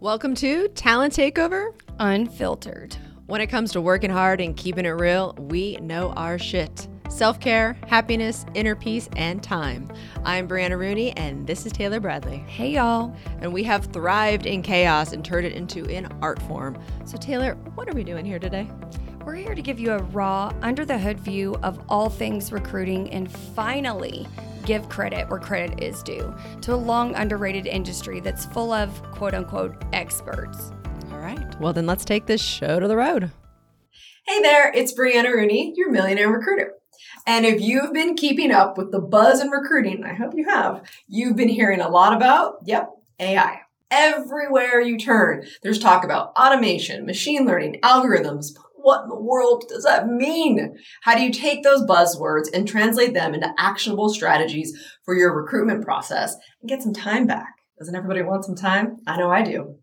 Welcome to Talent Takeover Unfiltered. When it comes to working hard and keeping it real, we know our shit. Self-care, happiness, inner peace, and time. I'm Brianna Rooney, and this is Taylor Bradley. Hey, y'all. And we have thrived in chaos and turned it into an art form. So, Taylor, what are we doing here today? We're here to give you a raw, under-the-hood view of all things recruiting and finally give credit where credit is due to a long, underrated industry that's full of quote-unquote experts. All right. Well, then let's take this show to the road. Hey there, it's Brianna Rooney, your Millionaire Recruiter. And if you've been keeping up with the buzz in recruiting, I hope you have, you've been hearing a lot about, AI. Everywhere you turn, there's talk about automation, machine learning, algorithms. What in the world does that mean? How do you take those buzzwords and translate them into actionable strategies for your recruitment process and get some time back? Doesn't everybody want some time? I know I do.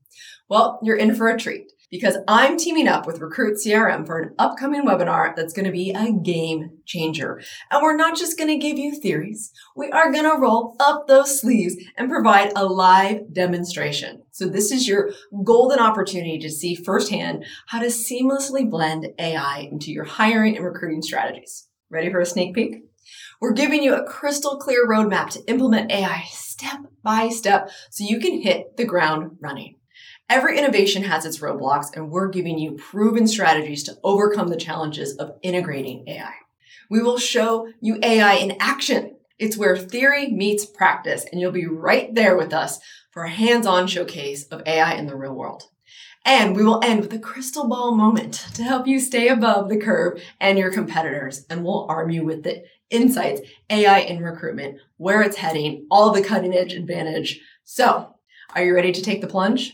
Well, you're in for a treat because I'm teaming up with Recruit CRM for an upcoming webinar that's going to be a game changer. And we're not just going to give you theories. We are going to roll up those sleeves and provide a live demonstration. So this is your golden opportunity to see firsthand how to seamlessly blend AI into your hiring and recruiting strategies. Ready for a sneak peek? We're giving you a crystal clear roadmap to implement AI step by step so you can hit the ground running. Every innovation has its roadblocks, and we're giving you proven strategies to overcome the challenges of integrating AI. We will show you AI in action. It's where theory meets practice, and you'll be right there with us for a hands-on showcase of AI in the real world. And we will end with a crystal ball moment to help you stay above the curve and your competitors, and we'll arm you with the insights, AI in recruitment, where it's heading, all the cutting-edge advantage. So, are you ready to take the plunge?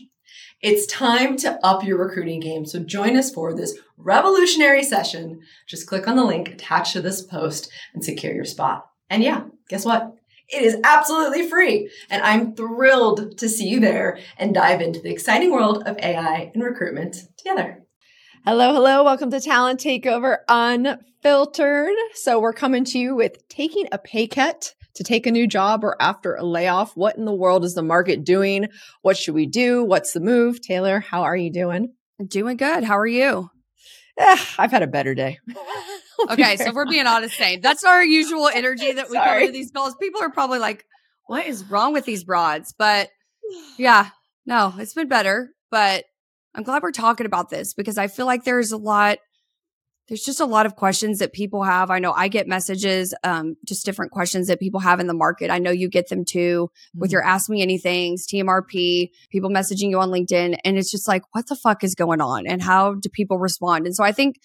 It's time to up your recruiting game, so join us for this revolutionary session. Just click on the link attached to this post and secure your spot. And yeah, guess what? It is absolutely free, and I'm thrilled to see you there and dive into the exciting world of AI and recruitment together. Hello. Welcome to Talent Takeover Unfiltered. So we're coming to you with taking a pay cut to take a new job or after a layoff. What in the world is the market doing? What should we do? What's the move? Taylor, how are you doing? Doing good. How are you? I've had a better day. Okay, so we're being honest, Dave. That's our usual energy that we come to these calls. People are probably like, what is wrong with these broads? But yeah, no, it's been better. But I'm glad we're talking about this because I feel like there's just a lot of questions that people have. I know I get messages, just different questions that people have in the market. I know you get them too with your Ask Me Anythings, TMRP, people messaging you on LinkedIn. And it's just like, what the fuck is going on? And how do people respond? And so I think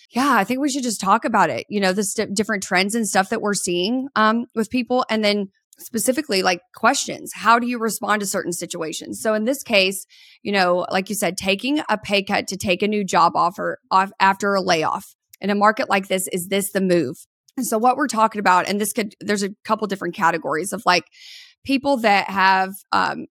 we should just talk about it. You know, the different trends and stuff that we're seeing with people. And then specifically like questions. How do you respond to certain situations? So in this case, you know, like you said, taking a pay cut to take a new job offer after a layoff. In a market like this, is this the move? And so what we're talking about, and there's a couple different categories of like people that have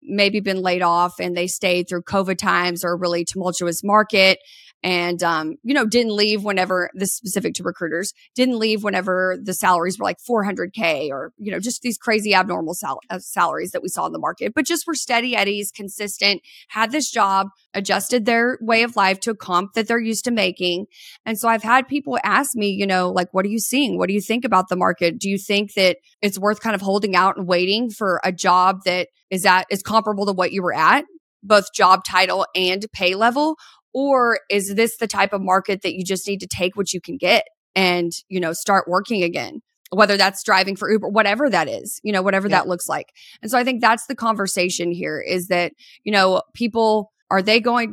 maybe been laid off and they stayed through COVID times or a really tumultuous market and, didn't leave whenever this is specific to recruiters, didn't leave whenever the salaries were like $400K or, you know, just these crazy abnormal salaries that we saw in the market, but just were steady eddies, consistent, had this job, adjusted their way of life to a comp that they're used to making. And so I've had people ask me, you know, like, what are you seeing? What do you think about the market? Do you think that it's worth kind of holding out and waiting for a job that is comparable to what you were at, both job title and pay level? Or is this the type of market that you just need to take what you can get and, you know, start working again? Whether that's driving for Uber, whatever that is, you know, whatever that looks like. And so I think that's the conversation here is that, you know, people...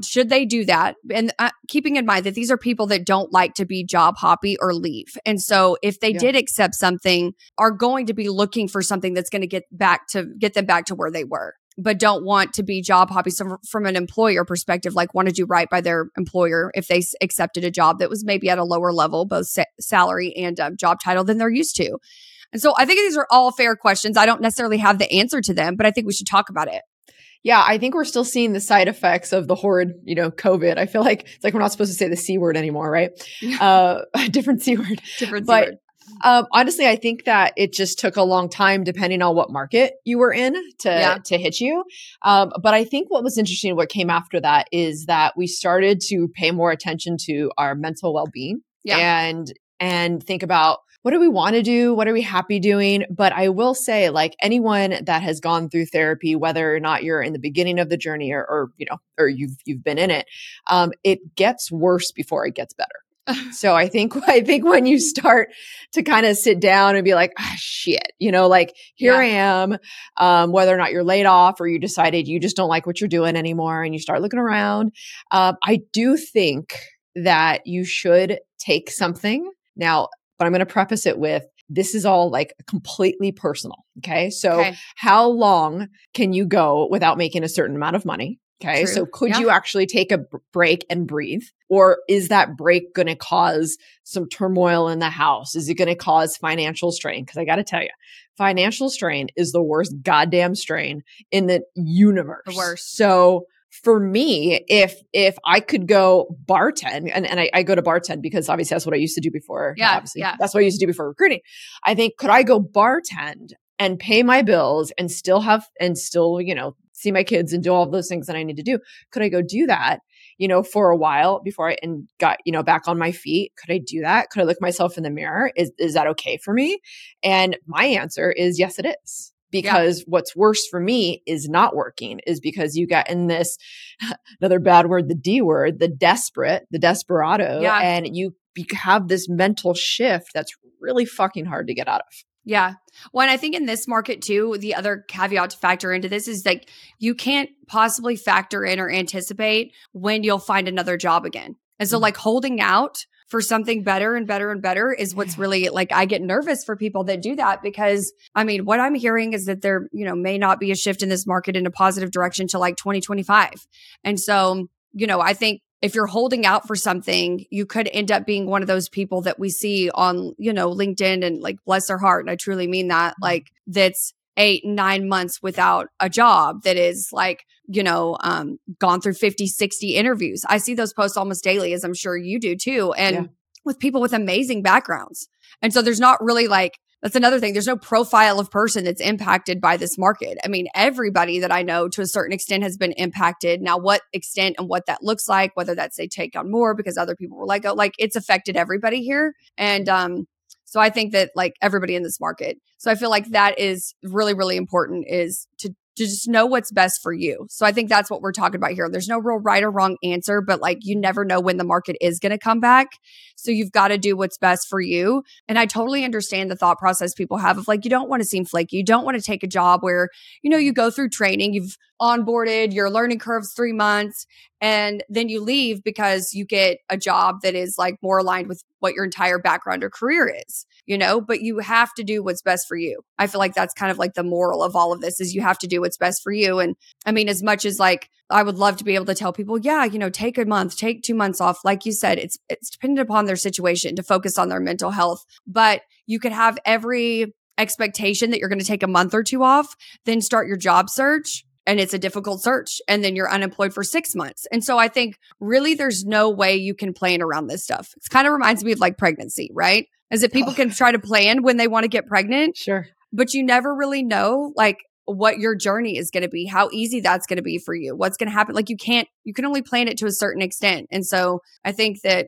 should they do that? And keeping in mind that these are people that don't like to be job hoppy or leave. And so if they did accept something, are going to be looking for something that's going to get them back to where they were, but don't want to be job hoppy. So from an employer perspective, like want to do right by their employer if they accepted a job that was maybe at a lower level, both salary and job title than they're used to. And so I think these are all fair questions. I don't necessarily have the answer to them, but I think we should talk about it. Yeah, I think we're still seeing the side effects of the horrid, you know, COVID. I feel like it's like we're not supposed to say the C word anymore, right? Different C word. Honestly, I think that it just took a long time, depending on what market you were in, to hit you. But I think what was interesting, what came after that, is that we started to pay more attention to our mental well-being and think about, what do we want to do? What are we happy doing? But I will say, like, anyone that has gone through therapy, whether or not you're in the beginning of the journey or you've been in it, it gets worse before it gets better. So I think when you start to kind of sit down and be like, ah, shit, here I am, whether or not you're laid off or you decided you just don't like what you're doing anymore and you start looking around, I do think that you should take something now. But I'm going to preface it with, this is all like completely personal. Okay. So how long can you go without making a certain amount of money? Okay. True. So could you actually take a break and breathe? Or is that break going to cause some turmoil in the house? Is it going to cause financial strain? Because I got to tell you, financial strain is the worst goddamn strain in the universe. The worst. So for me, if I could go bartend, and I go to bartend because obviously that's what I used to do before. Yeah, obviously, that's what I used to do before recruiting. I think, could I go bartend and pay my bills and still see my kids and do all those things that I need to do? Could I go do that, for a while before I got back on my feet? Could I do that? Could I look myself in the mirror? Is that okay for me? And my answer is yes, it is. Because what's worse for me is not working, is because you get in this, another bad word, the D word, the desperate, the desperado, and you have this mental shift that's really fucking hard to get out of. Yeah. Well, and I think in this market too, the other caveat to factor into this is like, you can't possibly factor in or anticipate when you'll find another job again. And so like holding out for something better and better and better is what's really like, I get nervous for people that do that, because I mean, what I'm hearing is that there, may not be a shift in this market in a positive direction to like 2025. And so, I think if you're holding out for something, you could end up being one of those people that we see on, LinkedIn, and like, bless their heart. And I truly mean that, like, that's 8-9 months without a job, that is like, gone through 50, 60 interviews. I see those posts almost daily, as I'm sure you do too. And with people with amazing backgrounds. And so there's not really like, that's another thing. There's no profile of person that's impacted by this market. I mean, everybody that I know to a certain extent has been impacted. Now, what extent and what that looks like, whether that's they take on more because other people were like, oh, like it's affected everybody here. And, so I think that like everybody in this market. So I feel like that is really, really important, is to just know what's best for you. So I think that's what we're talking about here. There's no real right or wrong answer, but like you never know when the market is going to come back. So you've got to do what's best for you. And I totally understand the thought process people have of like, you don't want to seem flaky. You don't want to take a job where, you go through training, you've onboarded, your learning curve's 3 months, and then you leave because you get a job that is like more aligned with what your entire background or career is, but you have to do what's best for you. I feel like that's kind of like the moral of all of this, is you have to do what's best for you. And I mean, as much as like, I would love to be able to tell people, take a month, take 2 months off. Like you said, it's dependent upon their situation to focus on their mental health, but you could have every expectation that you're going to take a month or two off, then start your job search. And it's a difficult search. And then you're unemployed for 6 months. And so I think really there's no way you can plan around this stuff. It kind of reminds me of like pregnancy, right? Is that people can try to plan when they want to get pregnant. Sure. But you never really know like what your journey is going to be, how easy that's going to be for you, what's going to happen. Like you can only plan it to a certain extent. And so I think that,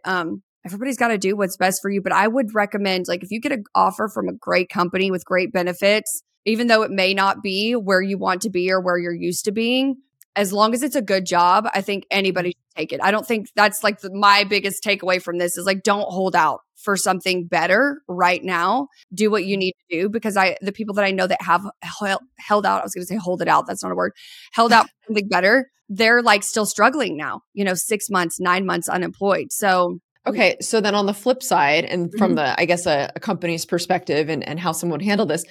everybody's got to do what's best for you. But I would recommend, like, if you get an offer from a great company with great benefits, even though it may not be where you want to be or where you're used to being, as long as it's a good job, I think anybody should take it. I don't think that's like my biggest takeaway from this is like, don't hold out for something better right now. Do what you need to do, because the people that I know that have held out, I was going to say hold it out. That's not a word. Held out for something better. They're like still struggling now, 6 months, 9 months unemployed. So okay. So then on the flip side, and from the, I guess, a company's perspective and how someone would handle this,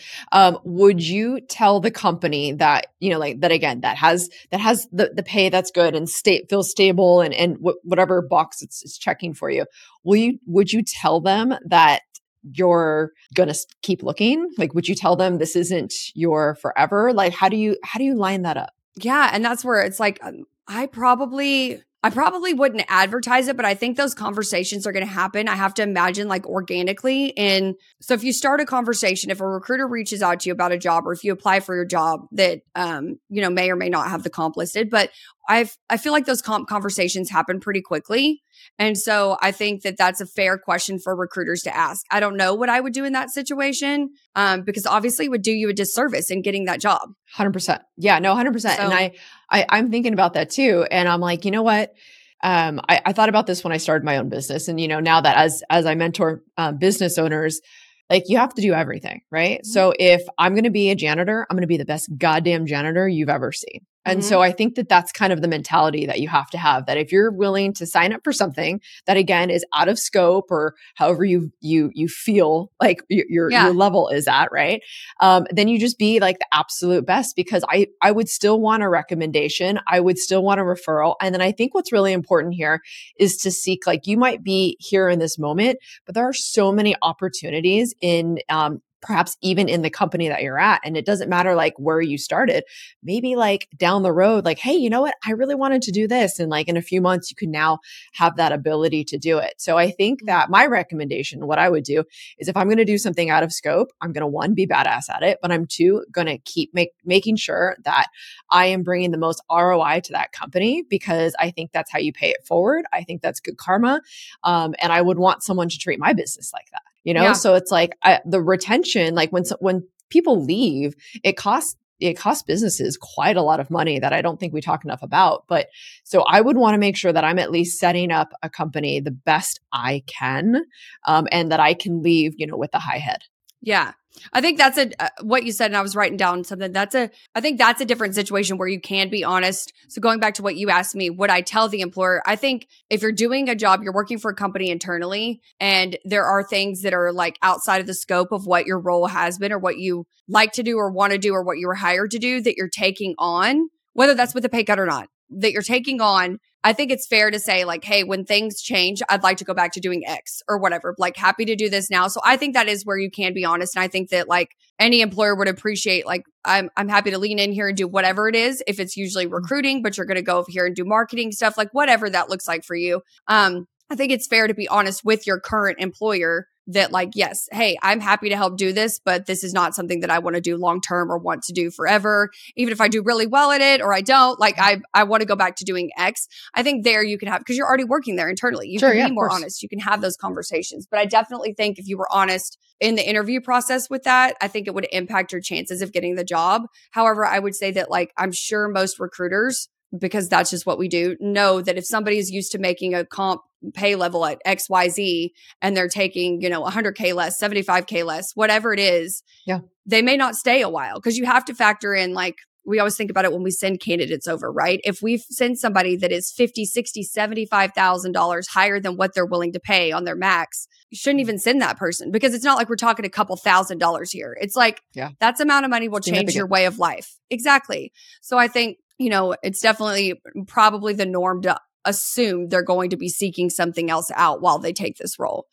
would you tell the company that, that again, that has the pay that's good and feels stable and whatever box it's checking for you, would you tell them that you're going to keep looking? Like, would you tell them this isn't your forever? Like, how do you line that up? Yeah. And that's where it's like, I probably... I probably wouldn't advertise it, but I think those conversations are going to happen. I have to imagine like organically. And so if you start a conversation, if a recruiter reaches out to you about a job, or if you apply for your job that, you know, may or may not have the comp listed, but I feel like those comp conversations happen pretty quickly. And so I think that that's a fair question for recruiters to ask. I don't know what I would do in that situation, because obviously it would do you a disservice in getting that job. 100%. Yeah, no, 100%. So, and I'm thinking about that too. And I'm like, you know what? I thought about this when I started my own business. And, you know, now that as I mentor business owners, like you have to do everything, right? Mm-hmm. So if I'm going to be a janitor, I'm going to be the best goddamn janitor you've ever seen. And mm-hmm. so I think that that's kind of the mentality that you have to have, that if you're willing to sign up for something that again is out of scope or however you feel like your level is at, right? Then you just be like the absolute best, because I would still want a recommendation. I would still want a referral. And then I think what's really important here is to seek, like you might be here in this moment, but there are so many opportunities in, perhaps even in the company that you're at. And it doesn't matter like where you started, maybe like down the road, like, hey, you know what? I really wanted to do this. And like in a few months, you can now have that ability to do it. So I think that my recommendation, what I would do is if I'm going to do something out of scope, I'm going to 1, be badass at it, but I'm 2, going to keep making sure that I am bringing the most ROI to that company, because I think that's how you pay it forward. I think that's good karma. And I would want someone to treat my business like that. You know, yeah. So it's like the retention, like when people leave, it costs businesses quite a lot of money that I don't think we talk enough about. But so I would want to make sure that I'm at least setting up a company the best I can, and that I can leave, you know, with a high head. Yeah. I think that's what you said, and I was writing down something. I think that's a different situation where you can be honest. So going back to what you asked me, would I tell the employer? I think if you're doing a job, you're working for a company internally, and there are things that are like outside of the scope of what your role has been or what you like to do or want to do or what you were hired to do that you're taking on, whether that's with a pay cut or not, that you're taking on, I think it's fair to say like, hey, when things change, I'd like to go back to doing X or whatever, like happy to do this now. So I think that is where you can be honest. And I think that like any employer would appreciate, like, I'm happy to lean in here and do whatever it is. If it's usually recruiting, but you're going to go over here and do marketing stuff, like whatever that looks like for you. I think it's fair to be honest with your current employer that like, yes, hey, I'm happy to help do this, but this is not something that I want to do long-term or want to do forever. Even if I do really well at it or I don't, like I want to go back to doing X. I think there you can have, because you're already working there internally. You can be more honest. You can have those conversations. But I definitely think if you were honest in the interview process with that, I think it would impact your chances of getting the job. However, I would say that like, I'm sure most recruiters, because that's just what we do, know that if somebody is used to making a comp pay level at XYZ and they're taking, you know, 100K less, 75K less, whatever it is, they may not stay a while, because you have to factor in, like, we always think about it when we send candidates over, right? If we send somebody that is $50,000, $60,000, $75,000 higher than what they're willing to pay on their max, you shouldn't even send that person, because it's not like we're talking a couple $1,000s here. It's like, that's amount of money will change your way of life. Exactly. So I think, you know, it's definitely probably the norm to assume they're going to be seeking something else out while they take this role.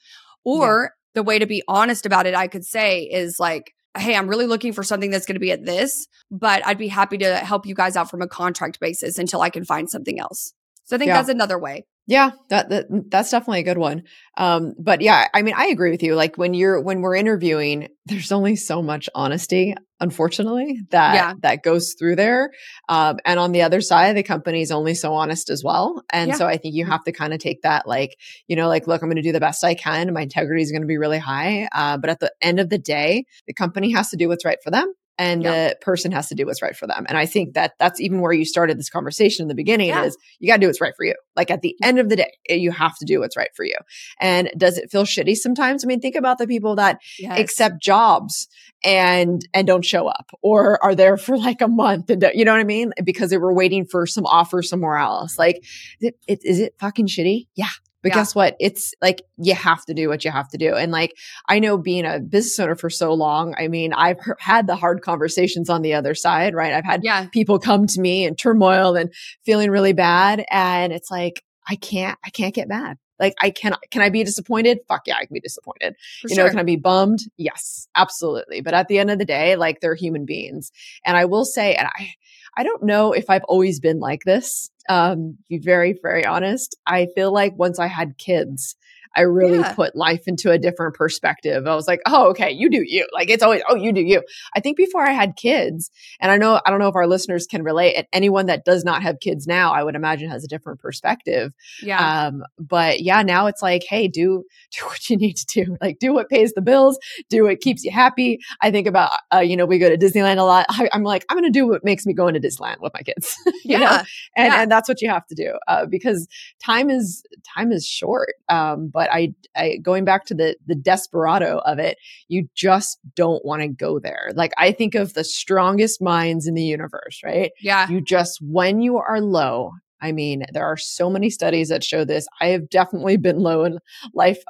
Or the way to be honest about it, I could say, is like, hey, I'm really looking for something that's going to be at this, but I'd be happy to help you guys out from a contract basis until I can find something else. So I think that's another way. Yeah, that's definitely a good one. But yeah, I mean, I agree with you. Like when we're interviewing, there's only so much honesty, unfortunately, that goes through there. And on the other side, the company is only so honest as well. And so I think you have to kind of take that, like, you know, like, look, I'm going to do the best I can. My integrity is going to be really high. But at the end of the day, the company has to do what's right for them. And the person has to do what's right for them. And I think that that's even where you started this conversation in the beginning is you got to do what's right for you. Like at the end of the day, you have to do what's right for you. And does it feel shitty sometimes? I mean, think about the people that accept jobs and don't show up, or are there for like a month and you know what I mean? Because they were waiting for some offer somewhere else. Like, is it fucking shitty? Yeah. But guess what? It's like, you have to do what you have to do. And like, I know being a business owner for so long, I mean, I've had the hard conversations on the other side, right? I've had people come to me in turmoil and feeling really bad. And it's like, I can't get mad. Like I cannot, can I be disappointed? Fuck yeah, I can be disappointed. Can I be bummed? Yes, absolutely. But at the end of the day, like they're human beings. And I will say, and I I don't know if I've always been like this. To be very, very honest, I feel like once I had kids, I really put life into a different perspective. I was like, oh, okay, you do you. Like it's always, oh, you do you. I think before I had kids, and I don't know if our listeners can relate, and anyone that does not have kids now, I would imagine has a different perspective. Yeah. But yeah, now it's like, hey, do what you need to do. Like do what pays the bills, do what keeps you happy. I think about, we go to Disneyland a lot. I'm like, I'm going to do what makes me go into Disneyland with my kids, you know? And that's what you have to do because time is short. But I going back to the desperado of it, you just don't want to go there. Like I think of the strongest minds in the universe, right? Yeah. You just, when you are low, I mean, there are so many studies that show this. I have definitely been low in life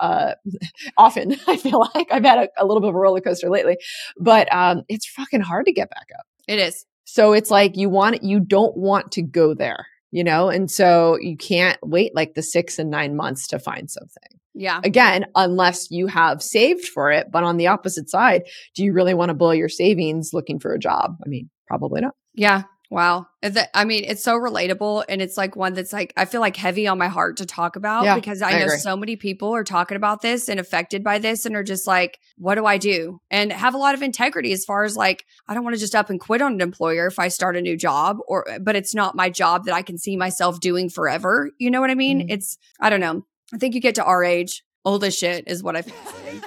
often. I feel like I've had a little bit of a roller coaster lately, but it's fucking hard to get back up. It is. So it's like you don't want to go there. And so you can't wait like the 6 and 9 months to find something. Yeah. Again, unless you have saved for it, but on the opposite side, do you really want to blow your savings looking for a job? I mean, probably not. Yeah. Wow. I mean, it's so relatable. And it's like one that's like, I feel like heavy on my heart to talk about because I know so many people are talking about this and affected by this and are just like, what do I do? And have a lot of integrity as far as like, I don't want to just up and quit on an employer if I start a new job but it's not my job that I can see myself doing forever. You know what I mean? Mm-hmm. It's, I don't know. I think you get to our age, old as shit is what I feel.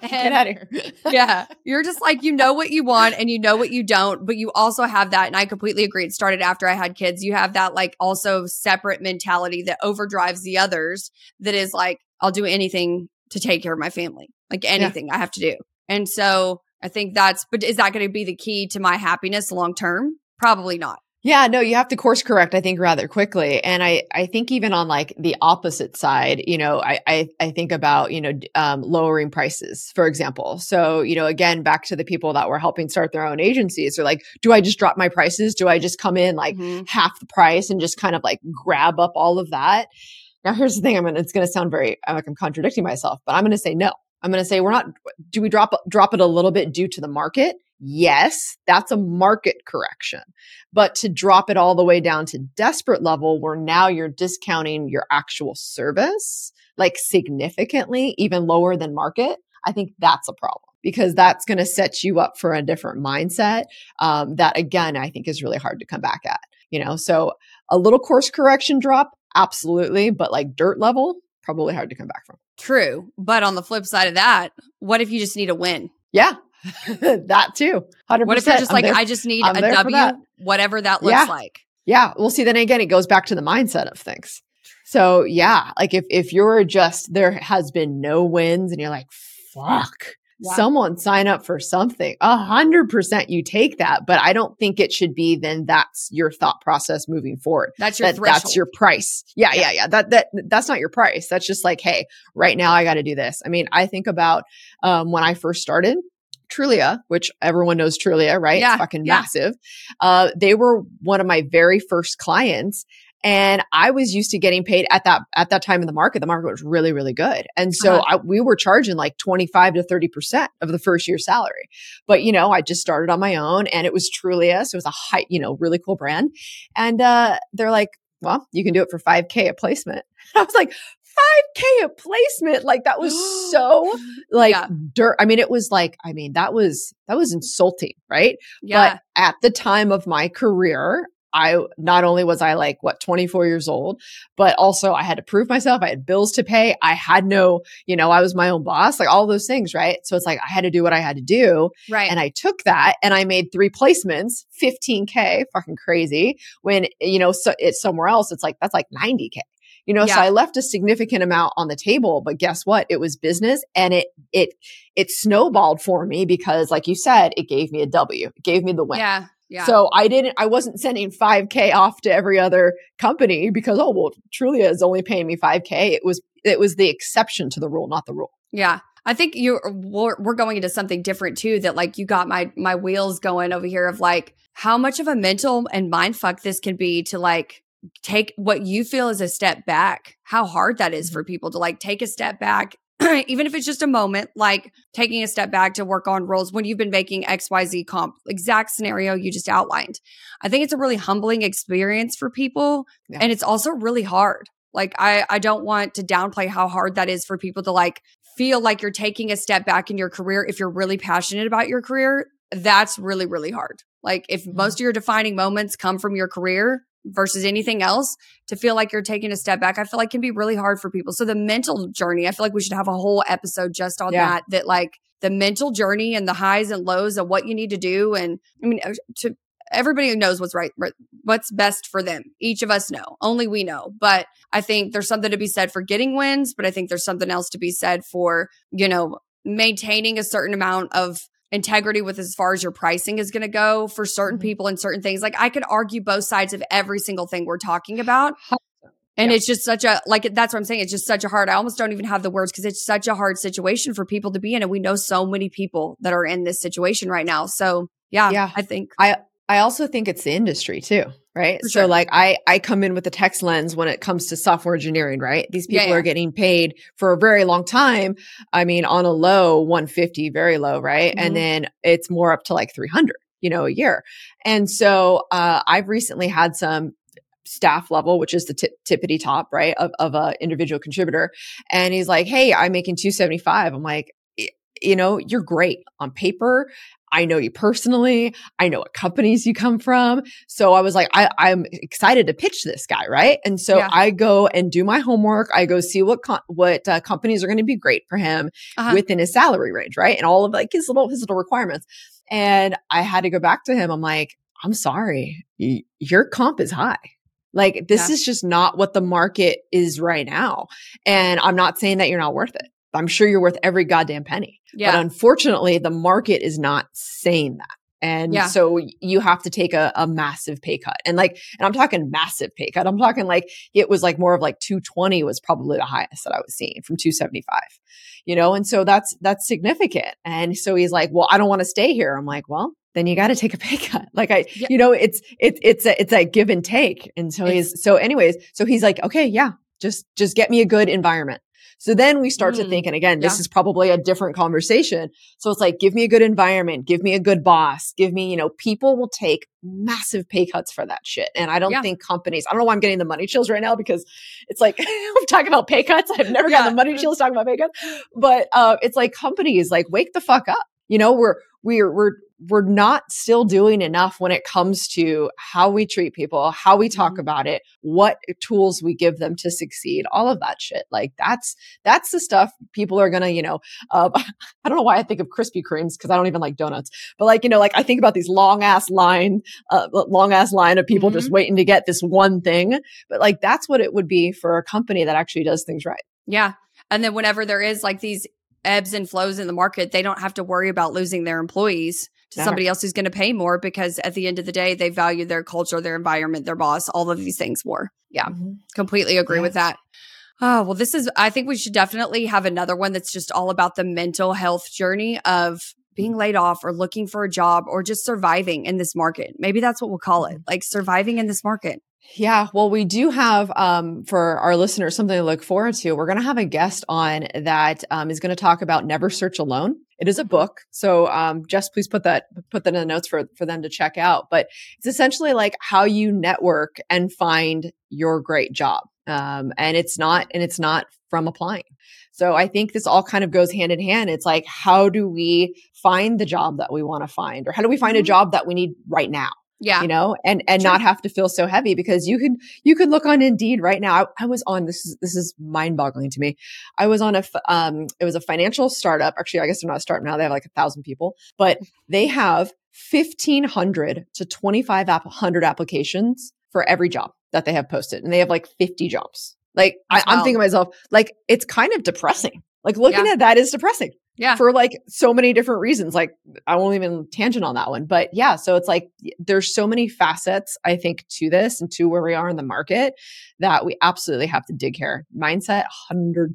Get out of here. Yeah. You're just like, you know what you want and you know what you don't, but you also have that. And I completely agree. It started after I had kids. You have that like also separate mentality that overdrives the others that is like, I'll do anything to take care of my family, like anything I have to do. And so I think but is that going to be the key to my happiness long-term? Probably not. Yeah, no, you have to course correct, I think, rather quickly. And I think even on like the opposite side, I think about, lowering prices, for example. So, again, back to the people that were helping start their own agencies, they're like, do I just drop my prices? Do I just come in like half the price and just kind of like grab up all of that? Now, here's the thing. It's going to sound very, I'm contradicting myself, but I'm going to say no. I'm going to say do we drop it a little bit due to the market? Yes, that's a market correction. But to drop it all the way down to desperate level where now you're discounting your actual service, like significantly, even lower than market, I think that's a problem because that's going to set you up for a different mindset that, again, I think is really hard to come back at. So a little course correction drop, absolutely. But like dirt level, probably hard to come back from. True. But on the flip side of that, what if you just need a win? Yeah. That too. 100%. What if you're just like, I just need a W, whatever that looks like. Yeah. Well, see, then again, it goes back to the mindset of things. So yeah, like if you're just, there has been no wins and you're like, fuck, someone sign up for something, 100% you take that. But I don't think it should be then that's your thought process moving forward. That's your threshold. That's your price. Yeah. That's not your price. That's just like, hey, right now I got to do this. I mean, I think about when I first started, Trulia, which everyone knows Trulia, right? Yeah, it's fucking massive. They were one of my very first clients. And I was used to getting paid at that time in the market. The market was really, really good. And so we were charging like 25 to 30% of the first year's salary. But, I just started on my own and it was Trulia. So it was a high, really cool brand. And they're like, well, you can do it for $5,000 a placement. I was like, $5,000 a placement. Like that was so like dirt. I mean, it was like, that was insulting, right? Yeah. But at the time of my career, not only was I like, 24 years old, but also I had to prove myself. I had bills to pay. I had no, I was my own boss, like all those things, right? So it's like, I had to do what I had to do. Right. And I took that and I made 3 placements, $15,000, fucking crazy. When, so it's somewhere else, it's like, that's like $90,000. So I left a significant amount on the table, but guess what? It was business and it snowballed for me because like you said, it gave me a W, it gave me the win. Yeah. So I wasn't sending $5,000 off to every other company because, oh, well, Trulia is only paying me $5,000. It was the exception to the rule, not the rule. Yeah. I think we're going into something different too, that like you got my wheels going over here of like how much of a mental and mind fuck this can be to like, take what you feel is a step back, how hard that is for people to like take a step back even if it's just a moment, like taking a step back to work on roles when you've been making XYZ comp, exact scenario you just outlined. I think it's a really humbling experience for people. Yeah. And it's also really hard. Like I don't want to downplay how hard that is for people to like feel like you're taking a step back in your career. If you're really passionate about your career, that's really, really hard. Like if most of your defining moments come from your career versus anything else, to feel like you're taking a step back, I feel like can be really hard for people. So the mental journey, I feel like we should have a whole episode just on that like the mental journey and the highs and lows of what you need to do. And I mean, to everybody who knows what's right, what's best for them. Each of us know, only we know. But I think there's something to be said for getting wins, but I think there's something else to be said for, you know, maintaining a certain amount of integrity with as far as your pricing is going to go for certain people and certain things. Like I could argue both sides of every single thing we're talking about. And it's just such a, like, that's what I'm saying. It's just such a hard, I almost don't even have the words because it's such a hard situation for people to be in. And we know so many people that are in this situation right now. So yeah. I think. I also think it's the industry too, right? For sure. So like I come in with a tax lens when it comes to software engineering, right? These people are getting paid for a very long time. I mean, on a low 150, very low, right? Mm-hmm. And then it's more up to like 300, you know, a year. And so I've recently had some staff level, which is the tippity top, right? Of a individual contributor. And he's like, hey, I'm making 275. I'm like, you know, you're great on paper. I know you personally. I know what companies you come from. So I was like, I'm excited to pitch this guy, right? And so I go and do my homework. I go see what companies are going to be great for him within his salary range, right? And all of like his little requirements. And I had to go back to him. I'm like, I'm sorry, your comp is high. Like this is just not what the market is right now. And I'm not saying that you're not worth it. I'm sure you're worth every goddamn penny. Yeah. But unfortunately, the market is not saying that. And so you have to take a massive pay cut. And like, and I'm talking massive pay cut. I'm talking like, it was like more of like 220 was probably the highest that I was seeing from 275, you know? And so that's significant. And so he's like, well, I don't want to stay here. I'm like, well, then you got to take a pay cut. Like you know, it's a give and take. And so he's like, okay, just get me a good environment. So then we start to think, and again, this is probably a different conversation. So it's like, give me a good environment, give me a good boss, give me, you know, people will take massive pay cuts for that shit. And I don't think companies, I don't know why I'm getting the money chills right now because it's like, I'm talking about pay cuts. I've never gotten the money chills talking about pay cuts, but it's like companies like wake the fuck up. You know, we're not still doing enough when it comes to how we treat people, how we talk about it, what tools we give them to succeed, all of that shit. Like that's the stuff people are going to, you know, I don't know why I think of Krispy Kremes because I don't even like donuts, but like, you know, like I think about these long ass line of people just waiting to get this one thing, but like, that's what it would be for a company that actually does things right. Yeah. And then whenever there is like these ebbs and flows in the market, they don't have to worry about losing their employees to somebody else who's going to pay more because at the end of the day, they value their culture, their environment, their boss, all of these things more. Yeah, completely agree with that. Oh, well, I think we should definitely have another one that's just all about the mental health journey of being laid off or looking for a job or just surviving in this market. Maybe that's what we'll call it, like surviving in this market. Yeah. Well, we do have, for our listeners, something to look forward to. We're going to have a guest on that is going to talk about Never Search Alone. It is a book. So, just please put that in the notes for them to check out. But it's essentially like how you network and find your great job. And it's not from applying. So I think this all kind of goes hand in hand. It's like, how do we find the job that we want to find? Or how do we find a job that we need right now? Yeah. You know, and not have to feel so heavy because you could look on Indeed right now. I was on, this is mind boggling to me. I was on it was a financial startup. Actually, I guess they're not a startup now. They have like 1,000 people, but they have 1,500 to 2,500 applications for every job that they have posted. And they have like 50 jobs. Like I'm thinking to myself, like, it's kind of depressing. Like looking at that is depressing. Yeah. For like so many different reasons. Like I won't even tangent on that one, but yeah. So it's like, there's so many facets, I think, to this and to where we are in the market that we absolutely have to dig here. Mindset 100%.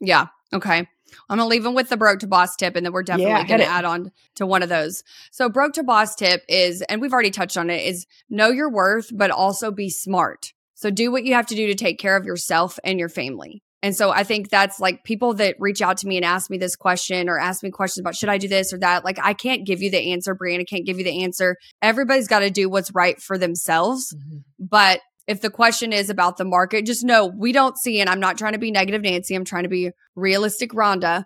Yeah. Okay. I'm going to leave them with the broke to boss tip and then we're definitely going to add on to one of those. So broke to boss tip is, and we've already touched on it, is know your worth, but also be smart. So do what you have to do to take care of yourself and your family. And so I think that's like people that reach out to me and ask me this question or ask me questions about, should I do this or that? Like, I can't give you the answer, Brianna can't give you the answer. Everybody's got to do what's right for themselves. Mm-hmm. But if the question is about the market, just know we don't see, and I'm not trying to be negative Nancy, I'm trying to be realistic Rhonda.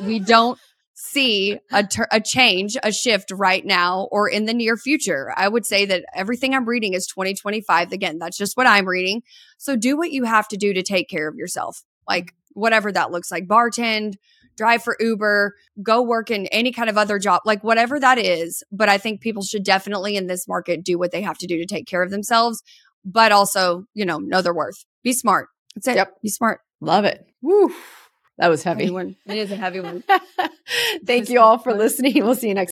We don't see a change, a shift right now or in the near future. I would say that everything I'm reading is 2025. Again, that's just what I'm reading. So do what you have to do to take care of yourself. Like whatever that looks like, bartend, drive for Uber, go work in any kind of other job, like whatever that is. But I think people should definitely in this market do what they have to do to take care of themselves, but also, know their worth. Be smart. That's it. Yep. Be smart. Love it. Woo. That was heavy. It is a heavy one. Thank you all for listening. We'll see you next time.